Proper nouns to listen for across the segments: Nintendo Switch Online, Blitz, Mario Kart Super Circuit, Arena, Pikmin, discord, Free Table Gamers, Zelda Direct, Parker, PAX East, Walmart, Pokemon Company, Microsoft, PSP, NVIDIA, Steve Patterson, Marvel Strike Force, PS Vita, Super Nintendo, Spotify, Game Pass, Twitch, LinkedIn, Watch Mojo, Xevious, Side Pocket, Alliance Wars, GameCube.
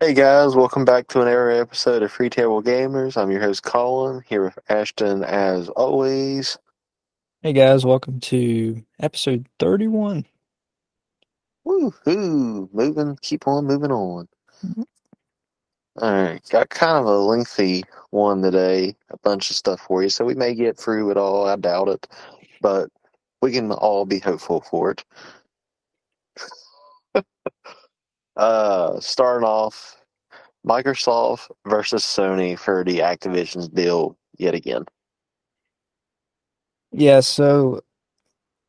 Hey guys, welcome back to another episode of Free Table Gamers. I'm your host Colin, here with Ashton as always. Hey guys, welcome to episode 31. Woohoo! Keep on moving on. Mm-hmm. Alright, got kind of a lengthy one today, a bunch of stuff for you, so we may get through it all, I doubt it, but we can all be hopeful for it. Starting off, Microsoft versus Sony for the Activision deal yet again. Yeah, so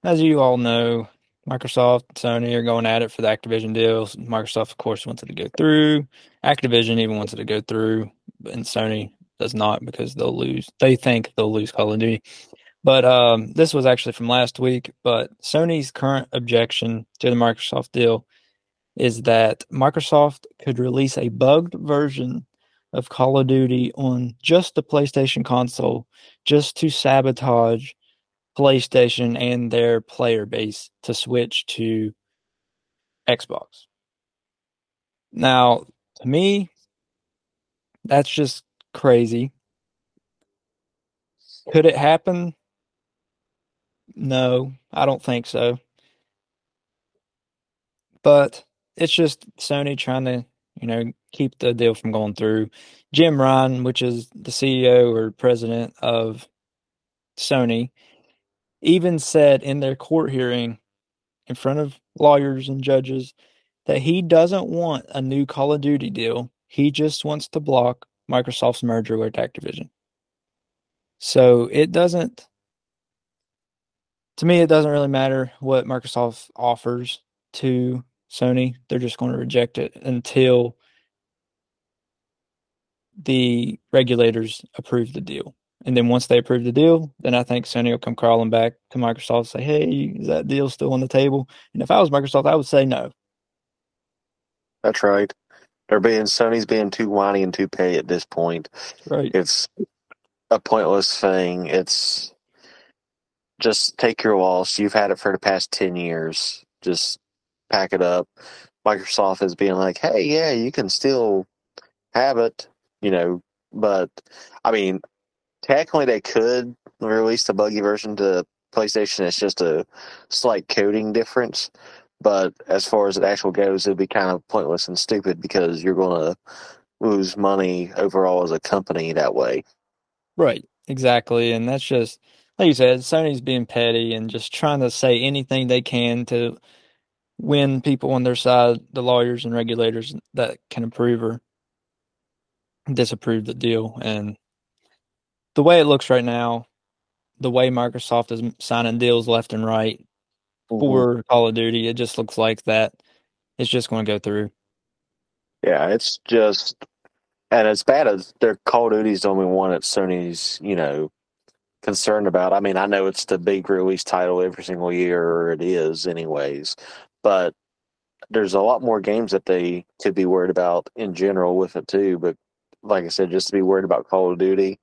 as you all know, Microsoft and Sony are going at it for the Activision deals. Microsoft, of course, wants it to go through. Activision even wants it to go through, and Sony does not because they'll lose. They think they'll lose Call of Duty. But this was actually from last week, but Sony's current objection to the Microsoft deal is that Microsoft could release a bugged version of Call of Duty on just the PlayStation console just to sabotage PlayStation and their player base to switch to Xbox. Now, to me, that's just crazy. Could it happen? No, I don't think so. But it's just Sony trying to, keep the deal from going through. Jim Ryan, which is the CEO or president of Sony, even said in their court hearing in front of lawyers and judges that he doesn't want a new Call of Duty deal. He just wants to block Microsoft's merger with Activision. So it doesn't really matter what Microsoft offers to Sony. They're just going to reject it until the regulators approve the deal. And then once they approve the deal, then I think Sony will come crawling back to Microsoft and say, hey, is that deal still on the table? And if I was Microsoft, I would say no. That's right. Sony's being too whiny and too petty at this point. Right. It's a pointless thing. It's just take your loss. You've had it for the past 10 years. Just pack it up. Microsoft is being like, hey, yeah, you can still have it, but I mean, technically they could release the buggy version to PlayStation. It's just a slight coding difference, but as far as it actually goes, it'd be kind of pointless and stupid because you're going to lose money overall as a company that way. Right, exactly, and that's just, like you said, Sony's being petty and just trying to say anything they can to win people on their side, the lawyers and regulators that can approve or disapprove the deal. And the way it looks right now, the way Microsoft is signing deals left and right for Call of Duty, it just looks like that it's just going to go through. Yeah, it's just, and as bad as their Call of Duty is the only one that Sony's, concerned about. I mean, I know it's the big release title every single year, or it is anyways, but there's a lot more games that they could be worried about in general with it too. But like I said, just to be worried about Call of Duty,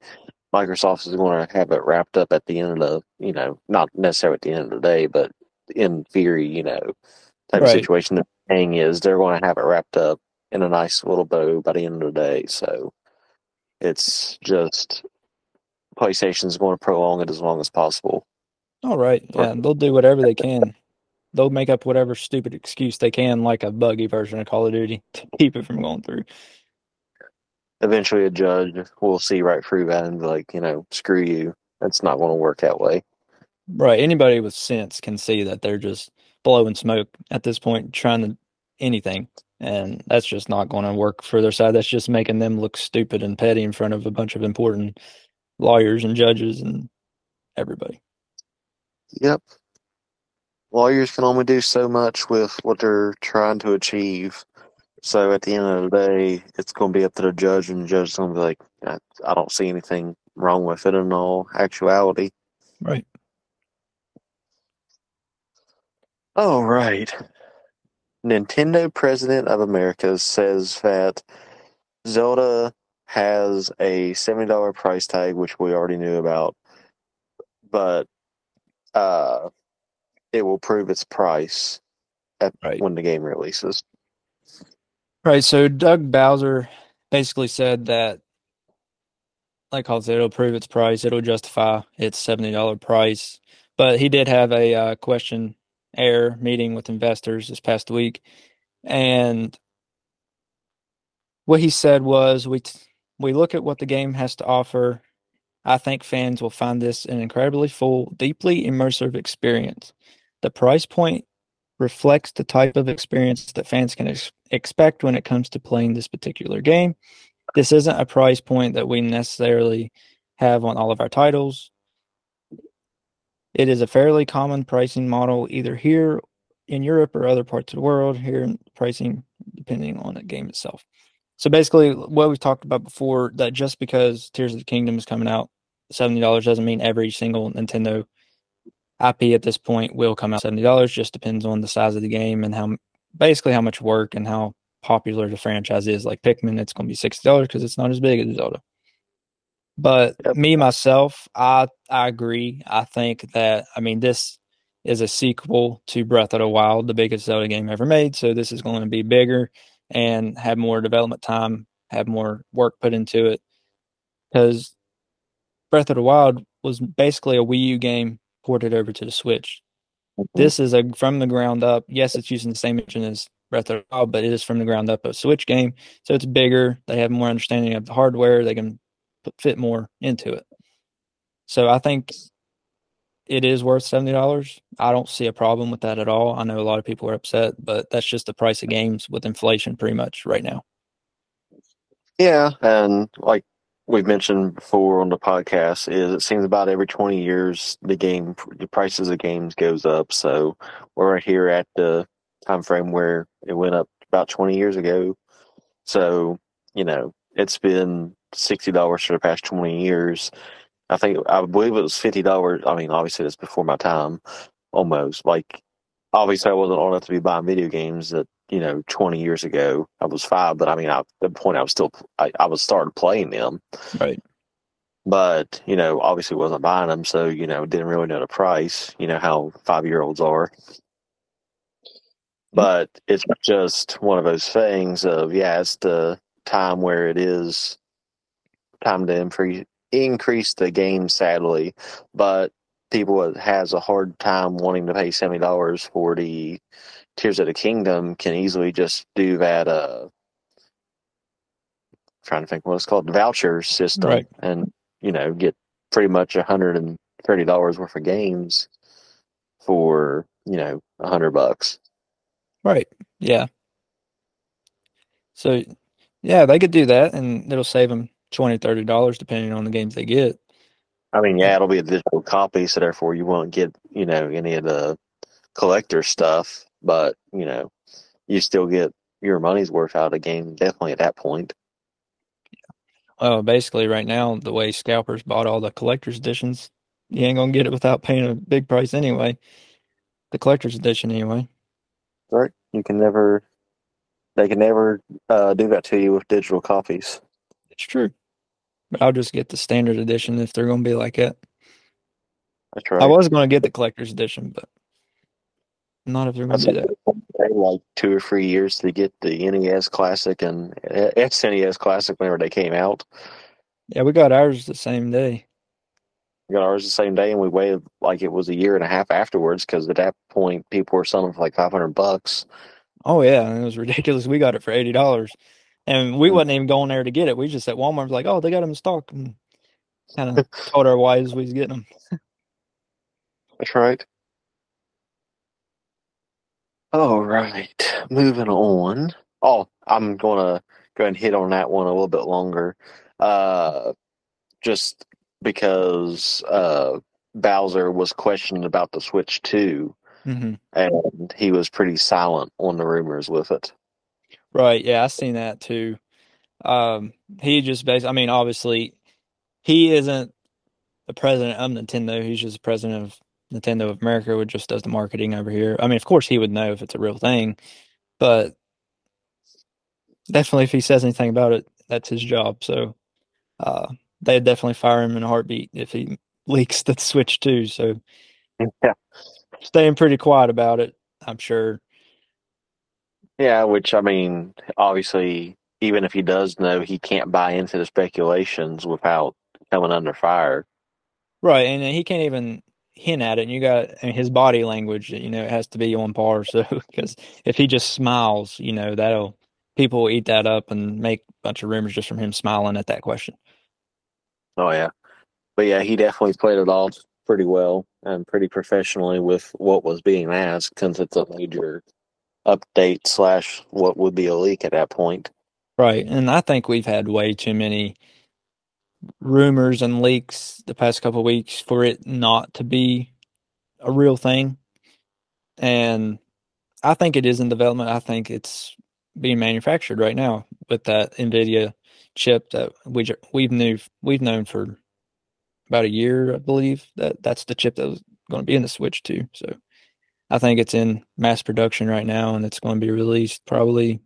Microsoft is going to have it wrapped up at the end of the, not necessarily at the end of the day, but in theory, type right. Situation. thing is they're going to have it wrapped up in a nice little bow by the end of the day. So it's just PlayStation's going to prolong it as long as possible. All right. Yeah, they'll do whatever they can. They'll make up whatever stupid excuse they can, like a buggy version of Call of Duty, to keep it from going through. Eventually a judge will see right through that and be like, you know, screw you. That's not going to work that way. Right. Anybody with sense can see that they're just blowing smoke at this point, trying to anything. And that's just not going to work for their side. That's just making them look stupid and petty in front of a bunch of important lawyers and judges and everybody. Yep. Lawyers can only do so much with what they're trying to achieve. So at the end of the day, it's going to be up to the judge, and the judge is going to be like, I don't see anything wrong with it in all actuality. Right. All right. Nintendo President of America says that Zelda has a $70 price tag, which we already knew about, but it will prove its price when the game releases. Right, so Doug Bowser basically said that, like I said, it'll prove its price. It'll justify its $70 price. But he did have a question-air meeting with investors this past week. And what he said was, we look at what the game has to offer. I think fans will find this an incredibly full, deeply immersive experience. The price point reflects the type of experience that fans can expect when it comes to playing this particular game. This isn't a price point that we necessarily have on all of our titles. It is a fairly common pricing model either here in Europe or other parts of the world, here in pricing depending on the game itself. So basically what we've talked about before, that just because Tears of the Kingdom is coming out $70 doesn't mean every single Nintendo IP at this point will come out $70. Just depends on the size of the game and how much work and how popular the franchise is. Like Pikmin, it's going to be $60 because it's not as big as Zelda. But me, myself, I agree. I think that, this is a sequel to Breath of the Wild, the biggest Zelda game ever made. So this is going to be bigger and have more development time, have more work put into it. Because Breath of the Wild was basically a Wii U game ported over to the Switch. This is from the ground up. Yes, it's using the same engine as Breath of the Wild, but it is from the ground up a Switch game. So it's bigger. They have more understanding of the hardware. They can fit more into it. So I think it is worth $70. I don't see a problem with that at all. I know a lot of people are upset, but that's just the price of games with inflation pretty much right now. Yeah, and like we've mentioned before on the podcast, is it seems about every 20 years the prices of games goes up. So we're right here at the time frame where it went up about 20 years ago. So, it's been $60 for the past 20 years. I believe it was $50. Obviously that's before my time almost. Like, obviously I wasn't old enough to be buying video games that 20 years ago. I was 5, but at the point I was started playing them. Right. But, obviously wasn't buying them, so, didn't really know the price, how 5-year-olds are. But it's just one of those things of, it's the time where it is time to increase the game, sadly. But people has a hard time wanting to pay $70 for the Tears of the Kingdom can easily just do that. Trying to think what it's called, the voucher system, right? And get pretty much $130 worth of games for $100. Right. Yeah. So yeah, they could do that, and it'll save them $20-$30 depending on the games they get. It'll be a digital copy, so therefore you won't get any of the collector stuff. But, you still get your money's worth out of the game, definitely at that point. Yeah. Well, basically right now, the way scalpers bought all the collector's editions, you ain't going to get it without paying a big price anyway. The collector's edition anyway. Right. They can never do that to you with digital copies. It's true. But I'll just get the standard edition if they're going to be like it. That's right. I was going to get the collector's edition, but not if they're going to do that. like 2 or 3 years to get the NES Classic and SNES Classic whenever they came out. Yeah, we got ours the same day. We got ours the same day, and we waited like it was a year and a half afterwards, because at that point, people were selling for like $500. Oh, yeah, and it was ridiculous. We got it for $80, and we wasn't even going there to get it. We just at Walmart was like, oh, they got them in stock, and kind of told our wives we was getting them. That's right. All right, moving on. Oh, I'm going to go ahead and hit on that one a little bit longer. Just because Bowser was questioned about the Switch 2, and he was pretty silent on the rumors with it. Right, yeah, I seen that too. He just basically, I mean, obviously, he isn't the president of Nintendo. He's just the president of Nintendo of America, which just does the marketing over here. I mean, of course he would know if it's a real thing, but definitely if he says anything about it, that's his job. So they'd definitely fire him in a heartbeat if he leaks the Switch too. So yeah, staying pretty quiet about it, I'm sure. Yeah, which, I mean, obviously, even if he does know, he can't buy into the speculations without coming under fire. Right, and he can't even hint at it, and you got, I mean, his body language, you know, it has to be on par. So because if he just smiles, you know, that'll, people will eat that up and make a bunch of rumors just from him smiling at that question. Oh yeah, but yeah, he definitely played it off pretty well and pretty professionally with what was being asked, since it's a major update / what would be a leak at that point. Right, and I think we've had way too many rumors and leaks the past couple of weeks for it not to be a real thing. And I think it is in development. I think it's being manufactured right now with that NVIDIA chip that we've known for about a year, I believe, that's the chip that was going to be in the Switch too. So I think it's in mass production right now, and it's going to be released probably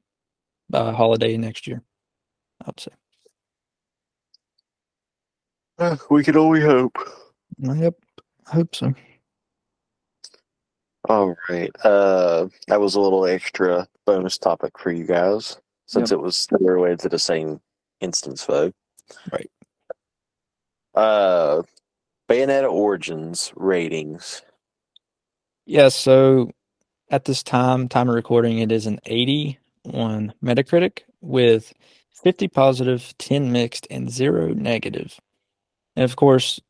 by holiday next year, I would say. We can only hope. Yep, I hope so. All right. That was a little extra bonus topic for you guys, since it was still related to the same instance, though. Right. Bayonetta Origins ratings. Yeah, so at this time of recording, it is an 80 on Metacritic with 50 positive, 10 mixed, and 0 negative. And, of course,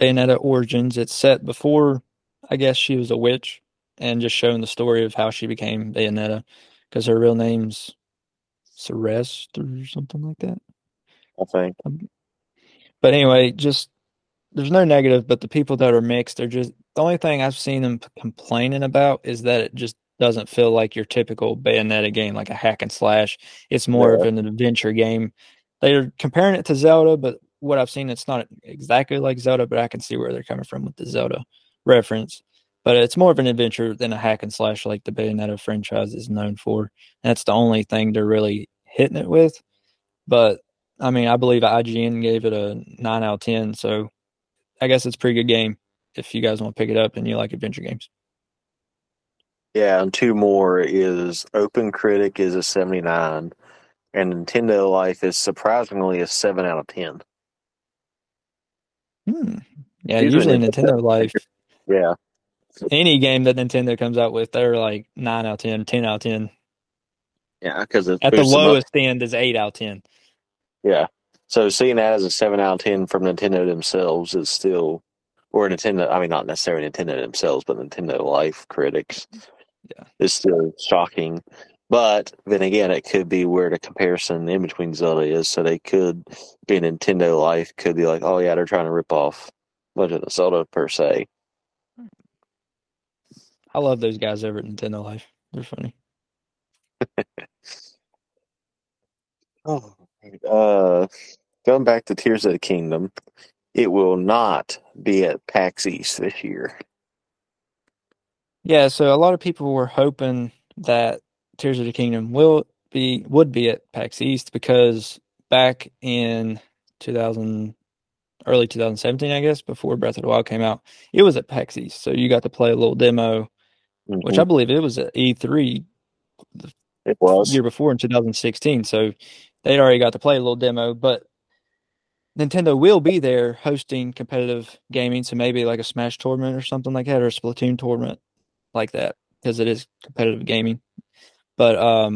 Bayonetta Origins, it's set before, I guess, she was a witch, and just showing the story of how she became Bayonetta, because her real name's Celeste or something like that, I think. But anyway, just, there's no negative, but the people that are mixed, they're just, the only thing I've seen them complaining about is that it just doesn't feel like your typical Bayonetta game, like a hack and slash. It's more of an adventure game. They're comparing it to Zelda, but what I've seen, it's not exactly like Zelda, but I can see where they're coming from with the Zelda reference. But it's more of an adventure than a hack and slash like the Bayonetta franchise is known for. And that's the only thing they're really hitting it with. But, I mean, I believe IGN gave it a 9 out of 10, so I guess it's a pretty good game if you guys want to pick it up and you like adventure games. Yeah, and two more is Open Critic is a 79, and Nintendo Life is surprisingly a 7 out of 10. Yeah, usually Nintendo Life. Yeah. Any game that Nintendo comes out with, they're like 9 out of 10, 10 out of 10. Yeah, because at the lowest end is 8 out of 10. Yeah. So seeing that as a 7 out of 10 from Nintendo themselves is still, or Nintendo, I mean, not necessarily Nintendo themselves, but Nintendo Life critics is still shocking. But then again, it could be where the comparison in between Zelda is. So they could be Nintendo Life, could be like, oh yeah, they're trying to rip off Legend of Zelda per se. I love those guys over at Nintendo Life. They're funny. Going back to Tears of the Kingdom, it will not be at PAX East this year. Yeah, so a lot of people were hoping that Tears of the Kingdom would be at PAX East, because back in early 2017, I guess, before Breath of the Wild came out, it was at PAX East, so you got to play a little demo, which I believe it was at E3 It was year before in 2016, so they'd already got to play a little demo. But Nintendo will be there hosting competitive gaming, so maybe like a Smash tournament or something like that, or a Splatoon tournament like that, because it is competitive gaming. But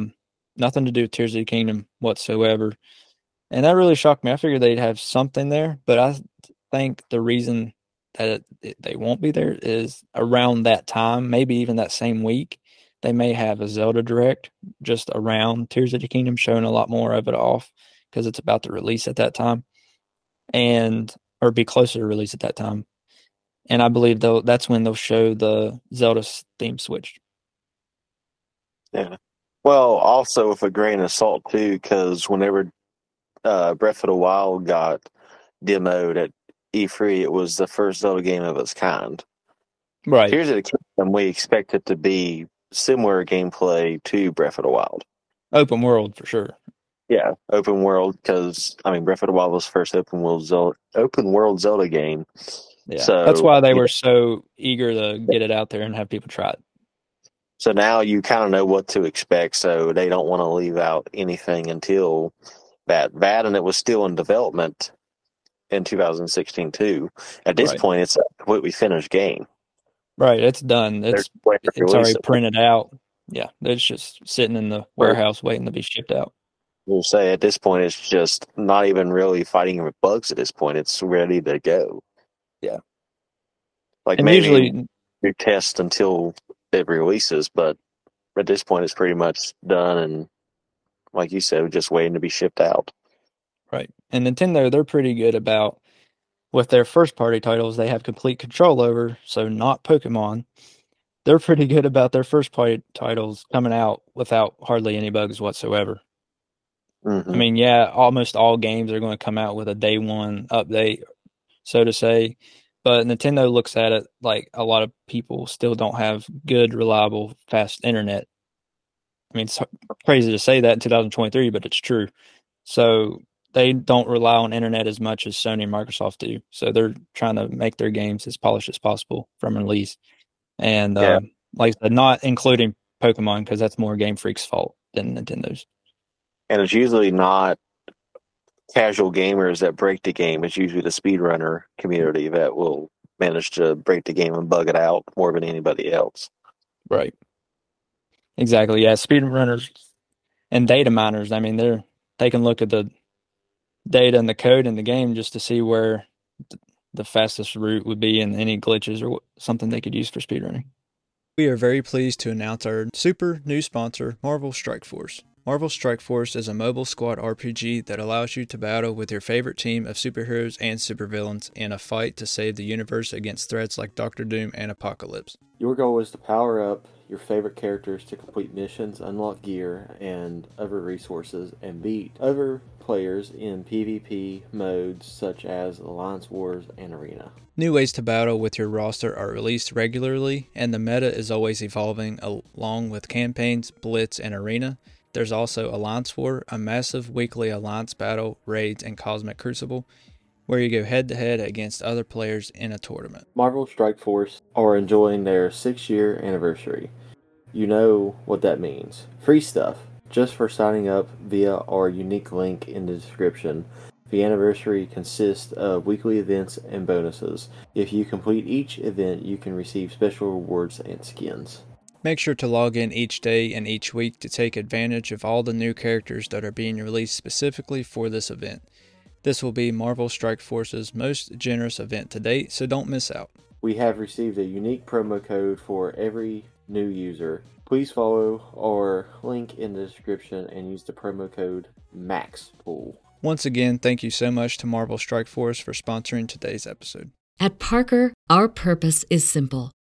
nothing to do with Tears of the Kingdom whatsoever. And that really shocked me. I figured they'd have something there, but I think the reason that they won't be there is around that time, maybe even that same week, they may have a Zelda Direct just around Tears of the Kingdom, showing a lot more of it off because it's about to release at that time, and or be closer to release at that time. And I believe that's when they'll show the Zelda theme Switch. Yeah. Well, also with a grain of salt too, because whenever Breath of the Wild got demoed at E3, it was the first Zelda game of its kind. Right. Tears of the Kingdom, we expect it to be similar gameplay to Breath of the Wild. Open world, for sure. Yeah, open world, because, I mean, Breath of the Wild was the first open world Zelda game. Yeah, so, that's why they were so eager to get it out there and have people try it. So now you kind of know what to expect, so they don't want to leave out anything until that, and it was still in development in 2016 too. At this point, it's a completely finished game. Right, it's done. It's already printed out. Yeah, it's just sitting in the warehouse waiting to be shipped out. We'll say at this point, it's just not even really fighting with bugs at this point. It's ready to go. Yeah, like and maybe usually you test until it releases, but at this point it's pretty much done, and like you said, just waiting to be shipped out. Right. And Nintendo, they're pretty good about, with their first party titles, they have complete control over, so not Pokemon. They're pretty good about their first party titles coming out without hardly any bugs whatsoever. Mm-hmm. I mean, yeah, almost all games are going to come out with a day one update, so to say. But Nintendo looks at it like a lot of people still don't have good, reliable, fast internet. I mean, it's crazy to say that in 2023, but it's true. So they don't rely on internet as much as Sony and Microsoft do. So they're trying to make their games as polished as possible from release. And like I said, not including Pokemon, because that's more Game Freak's fault than Nintendo's. And it's usually not casual gamers that break the game. It's usually the speedrunner community that will manage to break the game and bug it out more than anybody else. Right. Exactly. Yeah. Speedrunners and data miners. I mean, they can look at the data and the code in the game just to see where the fastest route would be and any glitches or something they could use for speedrunning. We are very pleased to announce our super new sponsor, Marvel Strike Force. Marvel Strike Force is a mobile squad RPG that allows you to battle with your favorite team of superheroes and supervillains in a fight to save the universe against threats like Doctor Doom and Apocalypse. Your goal is to power up your favorite characters to complete missions, unlock gear, and other resources, and beat other players in PvP modes such as Alliance Wars and Arena. New ways to battle with your roster are released regularly, and the meta is always evolving along with campaigns, Blitz, and Arena. There's also Alliance War, a massive weekly alliance battle, raids, and Cosmic Crucible, where you go head-to-head against other players in a tournament. Marvel Strike Force are enjoying their 6-year anniversary. You know what that means. Free stuff, just for signing up via our unique link in the description. The anniversary consists of weekly events and bonuses. If you complete each event, you can receive special rewards and skins. Make sure to log in each day and each week to take advantage of all the new characters that are being released specifically for this event. This will be Marvel Strike Force's most generous event to date, so don't miss out. We have received a unique promo code for every new user. Please follow our link in the description and use the promo code MAXPOOL. Once again, thank you so much to Marvel Strike Force for sponsoring today's episode. At Parker, our purpose is simple.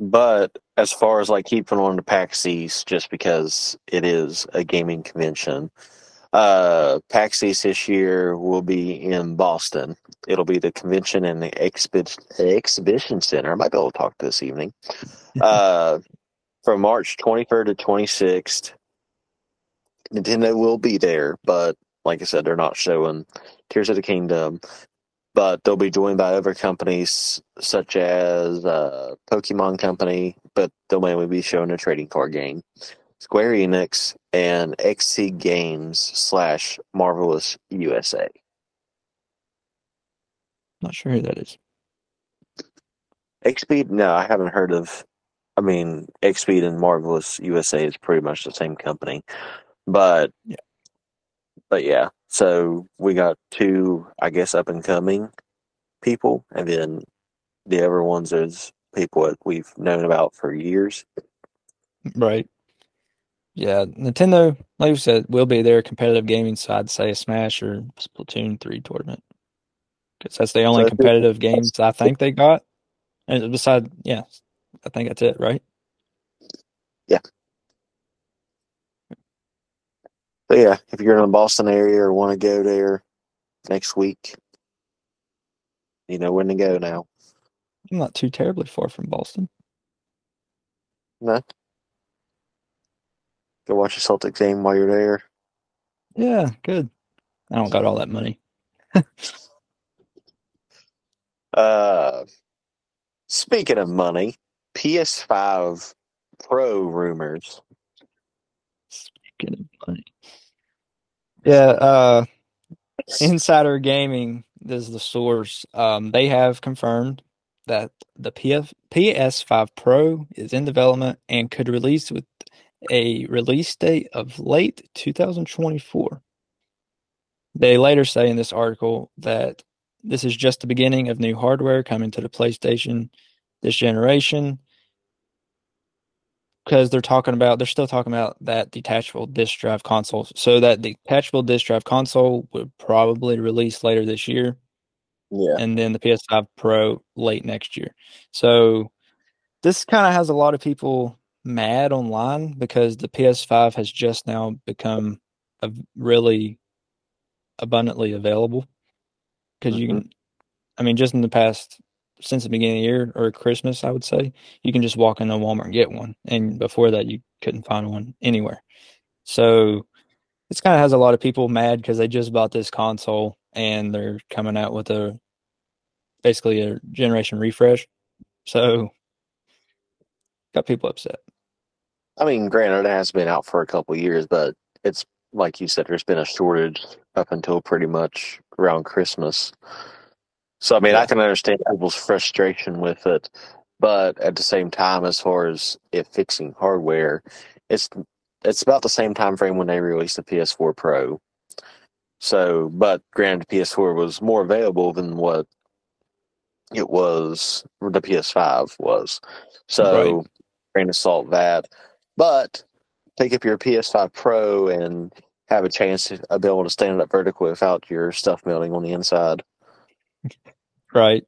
But as far as like keeping on to PAX East, just because it is a gaming convention, PAX East this year will be in Boston. It'll be the convention and the exhibition center. I might be able to talk this evening. From March 23rd to 26th, Nintendo will be there, but like I said, they're not showing Tears of the Kingdom. But they'll be joined by other companies such as Pokemon Company, but they'll mainly be showing a trading card game, Square Enix, and XC Games / Marvelous USA. Not sure who that is. XP? No, I haven't heard of. I mean, XP and Marvelous USA is pretty much the same company, but yeah. But yeah, so we got two, I guess, up-and-coming people, and then the other ones is people that we've known about for years. Right. Yeah, Nintendo, like you said, will be their competitive gaming side, say a Smash or Splatoon 3 tournament. Because that's the only competitive games I think they got. And besides, yeah, I think that's it, right? Yeah. So yeah, if you're in the Boston area or want to go there next week, you know when to go now. I'm not too terribly far from Boston. No. Go watch the Celtics game while you're there. Yeah, good. I don't got all that money. Speaking of money, PS5 Pro rumors. Speaking of money. Yeah, Insider Gaming is the source. They have confirmed that the PS5 Pro is in development and could release with a release date of late 2024. They later say in this article that this is just the beginning of new hardware coming to the PlayStation this generation. Because they're still talking about that detachable disc drive console. So that detachable disc drive console would probably release later this year. Yeah. And then the PS5 Pro late next year. So this kind of has a lot of people mad online because the PS5 has just now become really abundantly available. Because you can, I mean, just in the past, since the beginning of the year or Christmas, I would say, you can just walk into Walmart and get one. And before that, you couldn't find one anywhere. So this kind of has a lot of people mad because they just bought this console and they're coming out with basically a generation refresh. So got people upset. I mean, granted, it has been out for a couple of years, but it's like you said, there's been a shortage up until pretty much around Christmas. So, I mean, I can understand people's frustration with it, but at the same time, as far as it fixing hardware, it's about the same time frame when they released the PS4 Pro. So, but granted, PS4 was more available than what it was, the PS5 was. So, granted, solve that. But pick up your PS5 Pro and have a chance to be able to stand up vertically without your stuff melting on the inside. Right.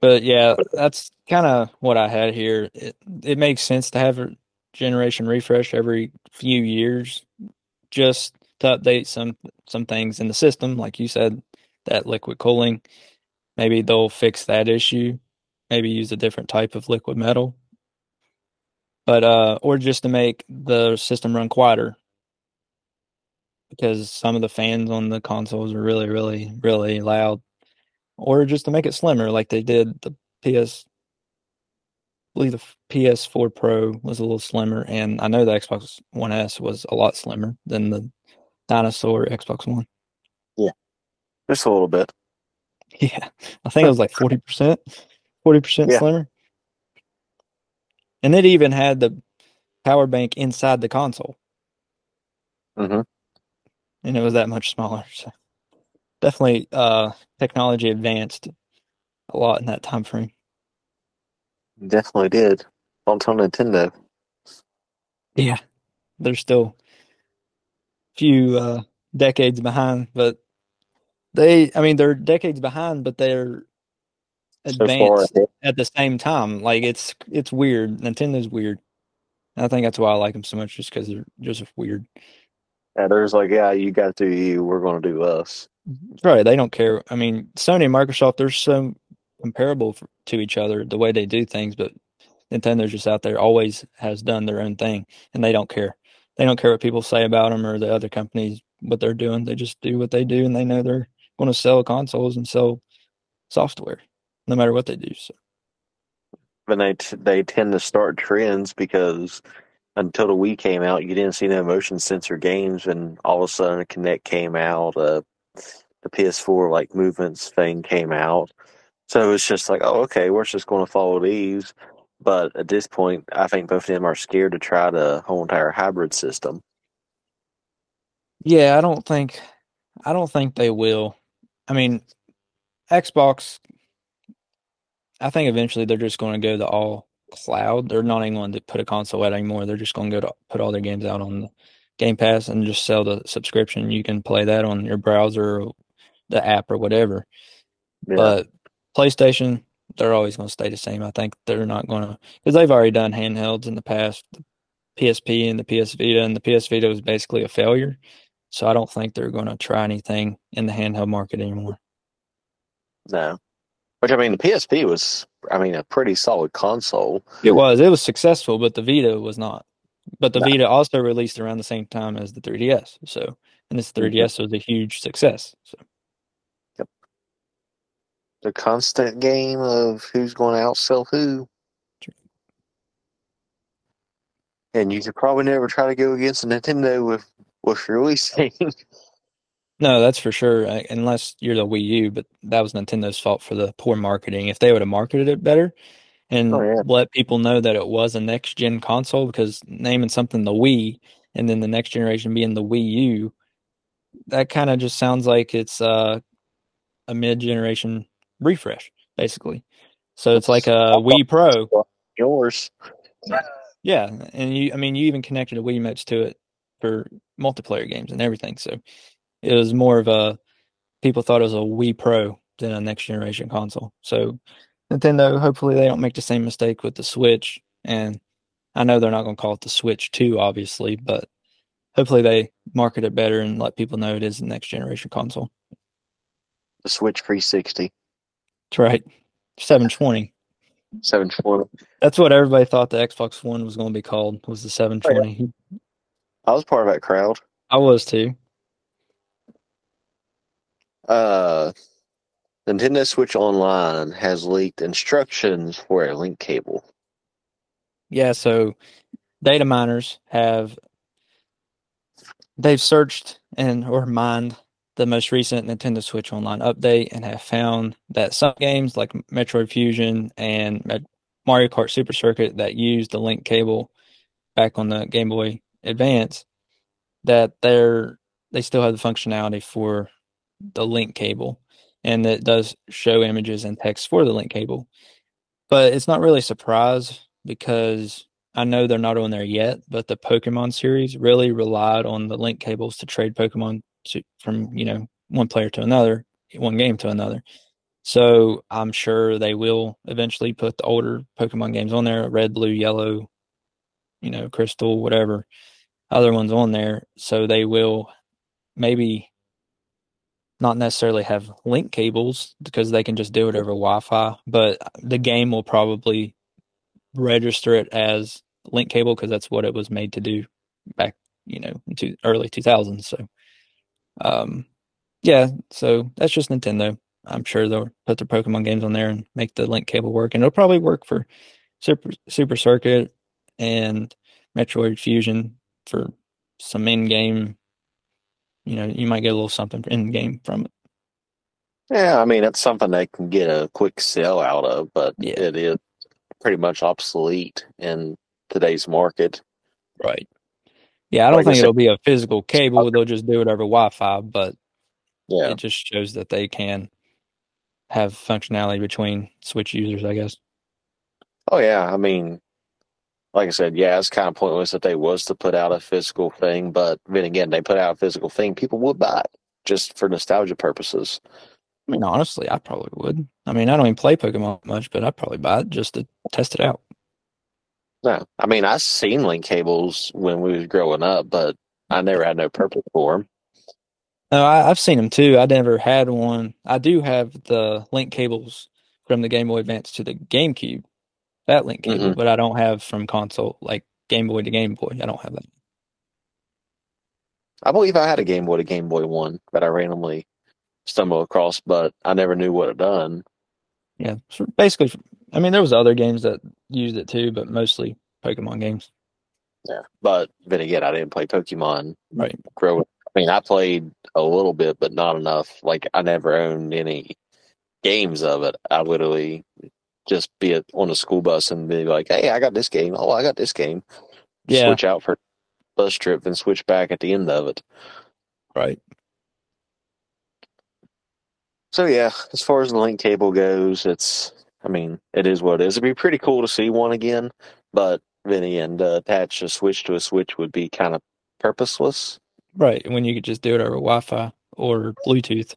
But yeah, that's kind of what I had here. It makes sense to have a generation refresh every few years just to update some things in the system. Like you said, that liquid cooling, maybe they'll fix that issue, maybe use a different type of liquid metal, but or just to make the system run quieter. Because some of the fans on the consoles are really, really, really loud. Or just to make it slimmer, like they did the PS4 Pro was a little slimmer. And I know the Xbox One S was a lot slimmer than the dinosaur Xbox One. Yeah. Just a little bit. Yeah. I think it was like 40%. 40% slimmer. And it even had the power bank inside the console. Mm-hmm. And it was that much smaller. So definitely technology advanced a lot in that time frame. Definitely did. On Nintendo. Yeah. They're still a few decades behind, but they're decades behind, but they're advanced so at the same time. Like, it's weird. Nintendo's weird. And I think that's why I like them so much, just because they're just weird. Yeah, they're just like, yeah, you got to do you, we're going to do us. Right, they don't care. I mean, Sony and Microsoft, they're so comparable to each other, the way they do things, but Nintendo's just out there, always has done their own thing, and they don't care. They don't care what people say about them or the other companies, what they're doing. They just do what they do, and they know they're going to sell consoles and sell software, no matter what they do. So. And they tend to start trends because until the Wii came out, you didn't see no motion sensor games, and all of a sudden the Kinect came out, the PS4 like movements thing came out. So it's just like, oh, okay, we're just going to follow these. But at this point, I think both of them are scared to try the whole entire hybrid system. Yeah, I don't think they will. I mean, Xbox, I think eventually they're just going to go to all cloud. They're not even going to put a console out anymore. They're just going to go to put all their games out on the Game Pass and just sell the subscription. You can play that on your browser or the app or whatever. Yeah. But PlayStation, they're always going to stay the same. I think they're not going to, because they've already done handhelds in the past, the PSP and the PS Vita, and the PS Vita was basically a failure. So I don't think they're going to try anything in the handheld market anymore. No. Which, I mean, the PSP was, a pretty solid console. It was successful, but the Vita was not. But the Vita also released around the same time as the 3DS. So, and this 3DS was a huge success. So. The constant game of who's going to outsell who. True. And you could probably never try to go against Nintendo with releasing. No, that's for sure. Unless you're the Wii U, but that was Nintendo's fault for the poor marketing. If they would have marketed it better and let people know that it was a next-gen console, because naming something the Wii and then the next generation being the Wii U, that kind of just sounds like it's a mid-generation refresh, basically. So it's like a Wii Pro. Yours. Yeah, and you even connected a Wii Wiimotes to it for multiplayer games and everything. So it was more of a, people thought it was a Wii Pro than a next generation console. So Nintendo, hopefully they don't make the same mistake with the Switch. And I know they're not going to call it the Switch 2, obviously, but hopefully they market it better and let people know it is the next generation console. The Switch 360. That's right. 720. 720. That's what everybody thought the Xbox One was going to be called, was the 720. Oh, yeah. I was part of that crowd. I was too. Nintendo Switch Online has leaked instructions for a link cable. Yeah, so data miners they've searched or mined the most recent Nintendo Switch Online update and have found that some games like Metroid Fusion and Mario Kart Super Circuit that used the link cable back on the Game Boy Advance, that they still have the functionality for the link cable, and that does show images and text for the link cable. But it's not really a surprise, because I know they're not on there yet, but the Pokemon series really relied on the link cables to trade Pokemon from one player to another, one game to another. So I'm sure they will eventually put the older Pokemon games on there, Red, Blue, Yellow, Crystal, whatever, other ones on there. So they will maybe not necessarily have link cables, because they can just do it over Wi-Fi, but the game will probably register it as link cable, because that's what it was made to do back, into early 2000s. So. So that's just Nintendo. I'm sure they'll put their Pokemon games on there and make the link cable work, and it'll probably work for Super Circuit and Metroid Fusion for some in-game. You might get a little something in-game from it. Yeah, I mean, it's something they can get a quick sell out of, but it is pretty much obsolete in today's market. Right. Yeah, I don't think it'll be a physical cable. They'll just do it over Wi-Fi, but it just shows that they can have functionality between Switch users, I guess. Oh, yeah. I mean, like I said, it's kind of pointless that they was to put out a physical thing, but then again, they put out a physical thing, people would buy it just for nostalgia purposes. I mean, honestly, I probably would. I mean, I don't even play Pokemon much, but I'd probably buy it just to test it out. No, I mean, I seen link cables when we was growing up, but I never had no purpose for them. No, I've seen them too. I never had one. I do have the link cables from the Game Boy Advance to the GameCube, that link cable, but I don't have from console, like Game Boy to Game Boy. I don't have that. I believe I had a Game Boy to Game Boy one that I randomly stumble across, but I never knew what it done. Yeah, so basically, I mean, there was other games that used it too, but mostly Pokemon games. Yeah, but then again, I didn't play Pokemon. Right. Growing, I mean, I played a little bit, but not enough. Like, I never owned any games of it. I literally just be on a school bus and be like, "Hey, I got this game. Oh, I got this game." Yeah. Switch out for bus trip and switch back at the end of it. Right. So, yeah, as far as the link cable goes, it is what it is. It'd be pretty cool to see one again, but in the end, to attach a Switch to a Switch would be kind of purposeless. Right, when you could just do it over Wi-Fi or Bluetooth.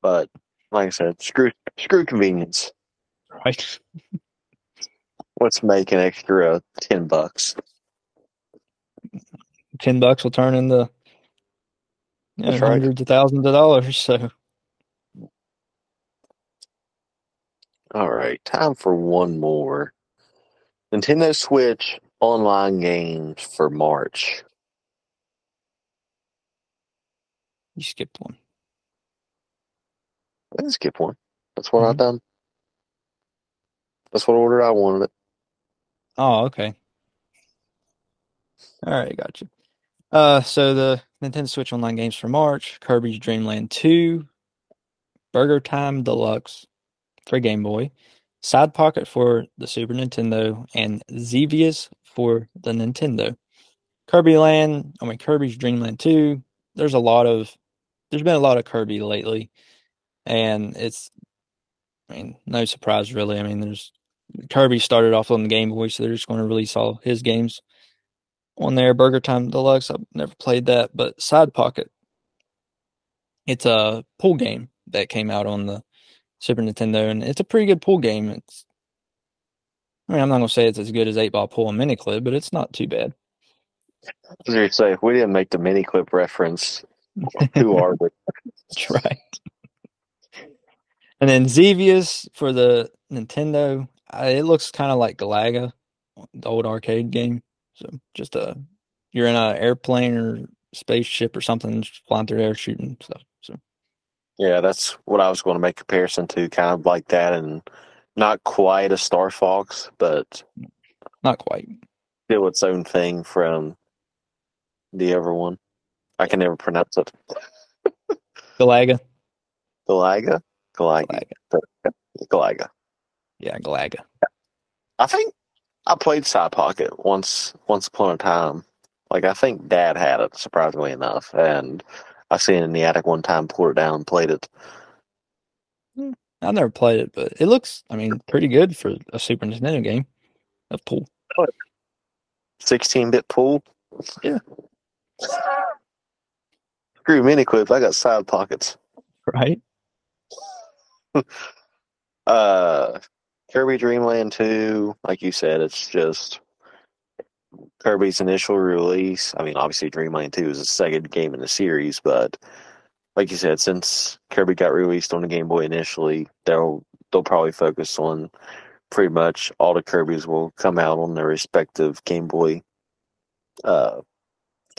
But, like I said, screw convenience. Right. Let's make an extra $10. $10 will turn into... That's hundreds of thousands of dollars. So, all right, time for one more. Nintendo Switch Online games for March. You skipped one. I didn't skip one. That's what I've done. That's what order I wanted it. Oh, okay. All right, gotcha. So the Nintendo Switch Online games for March: Kirby's Dream Land 2, Burger Time Deluxe for Game Boy, Side Pocket for the Super Nintendo, and Xevious for the Nintendo. Kirby's Dream Land 2. There's been a lot of Kirby lately, and no surprise really. I mean, Kirby started off on the Game Boy, so they're just going to release all his games on there. Burger Time Deluxe, I've never played that, but Side Pocket, it's a pool game that came out on the Super Nintendo, and it's a pretty good pool game. I'm not going to say it's as good as 8-Ball Pool and Miniclip, but it's not too bad. I was going to say, if we didn't make the Miniclip reference, who are we? That's right. And then Xevious for the Nintendo, it looks kind of like Galaga, the old arcade game. So just you're in an airplane or spaceship or something, just flying through the air, shooting stuff. So yeah, that's what I was going to make comparison to, kind of like that, and not quite a Star Fox, but not quite. Still its own thing from the other one. I can never pronounce it. Galaga. Yeah, Galaga. I think I played Side Pocket once upon a time. Like, I think Dad had it, surprisingly enough, and I seen it in the attic one time, pulled it down and played it. I never played it, but it looks, pretty good for a Super Nintendo game of pool. 16-bit pool? Yeah. Screw Miniclip, I got Side Pockets. Right. Kirby Dream Land 2, like you said, it's just Kirby's initial release. I mean, obviously Dream Land 2 is the second game in the series, but like you said, since Kirby got released on the Game Boy initially, they'll probably focus on pretty much all the Kirbys will come out on their respective Game Boy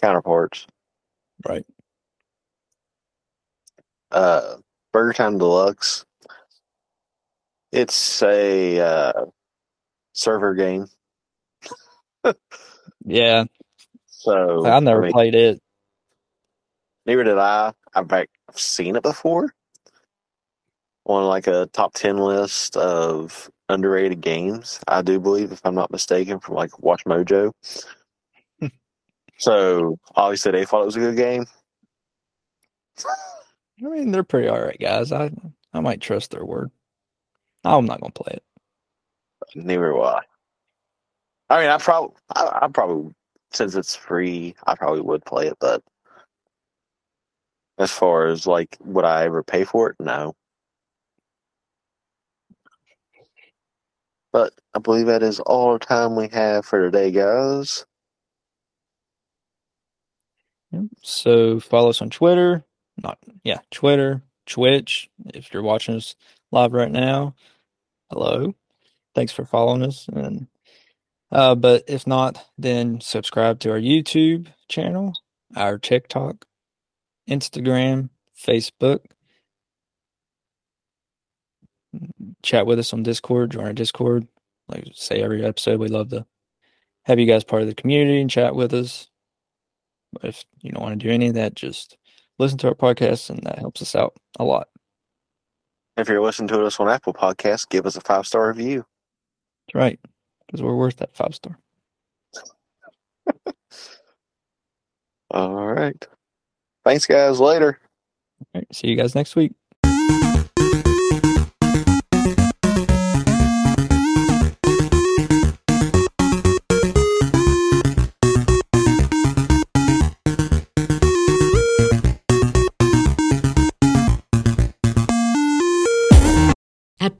counterparts. Right. Burger Time Deluxe. It's a server game. Yeah. So I never played it. Neither did I. I've seen it before on like a top 10 list of underrated games, I do believe, if I'm not mistaken, from like Watch Mojo. So obviously they thought it was a good game. I mean, they're pretty alright guys. I might trust their word. I'm not gonna play it. Neither will I. I mean, I probably since it's free, I probably would play it, but as far as like would I ever pay for it, no. But I believe that is all the time we have for today, guys. So follow us on Twitter, Twitch. If you're watching us live right now, hello, thanks for following us. And but if not, then subscribe to our YouTube channel, our TikTok, Instagram, Facebook. Chat with us on Discord. Join our Discord. Like I say every episode, we love to have you guys part of the community and chat with us. If you don't want to do any of that, just listen to our podcast, and that helps us out a lot. If you're listening to us on Apple Podcasts, give us a 5-star review. That's right, because we're worth that 5-star. All right. Thanks, guys. Later. All right, see you guys next week. At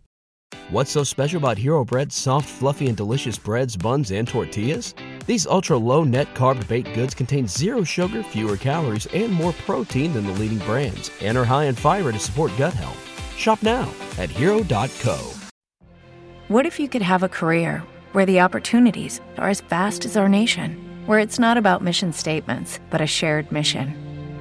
What's so special about Hero Bread's soft, fluffy, and delicious breads, buns, and tortillas? These ultra-low net-carb baked goods contain zero sugar, fewer calories, and more protein than the leading brands, and are high in fiber to support gut health. Shop now at Hero.co. What if you could have a career where the opportunities are as vast as our nation, where it's not about mission statements, but a shared mission?